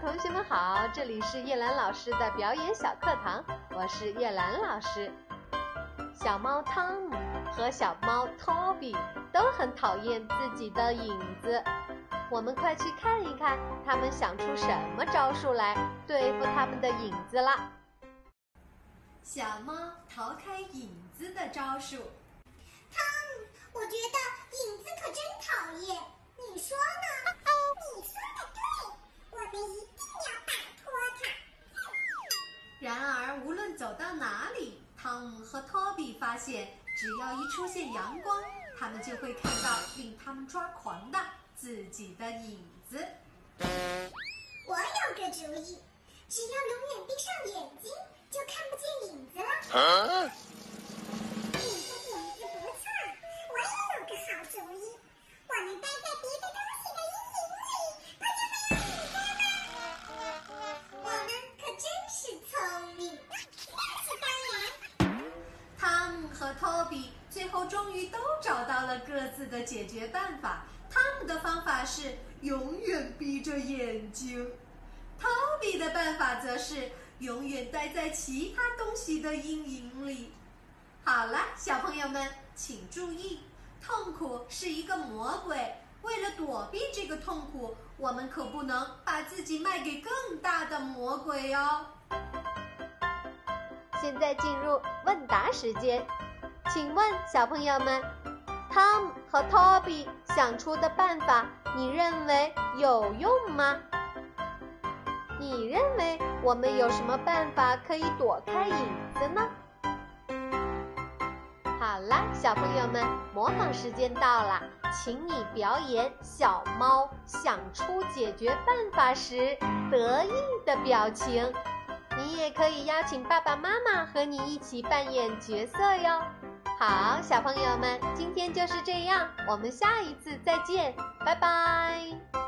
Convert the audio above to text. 同学们好，这里是叶兰老师的表演小课堂，我是叶兰老师。小猫汤姆和小猫托比都很讨厌自己的影子，我们快去看一看他们想出什么招数来对付他们的影子啦。小猫逃开影子的招数。汤姆，我觉得影子可真讨厌，你说呢？你说的对，我们一定要摆脱它。然而，无论走到哪里，汤姆和托比发现，只要一出现阳光，他们就会看到令他们抓狂的自己的影子。我有个主意，只要永远闭上眼睛，就看不见影子了。你的点子不错，我也有个好主意，我们待在别的东西的阴影里，不就没有影子了吗？我们可真是聪明，那是当然。汤姆和托比最后终于都找到了各自的解决办法。他们的方法是永远闭着眼睛，托比的办法则是永远待在其他东西的阴影里。好了，小朋友们，请注意，痛苦是一个魔鬼，为了躲避这个痛苦，我们可不能把自己卖给更大的魔鬼哦。现在进入问答时间，请问小朋友们，汤姆和托比想出的办法，你认为有用吗？你认为我们有什么办法可以躲开影子呢？好啦，小朋友们，模仿时间到了，请你表演小猫想出解决办法时得意的表情。你也可以邀请爸爸妈妈和你一起扮演角色哟。好，小朋友们，今天就是这样，我们下一次再见，拜拜。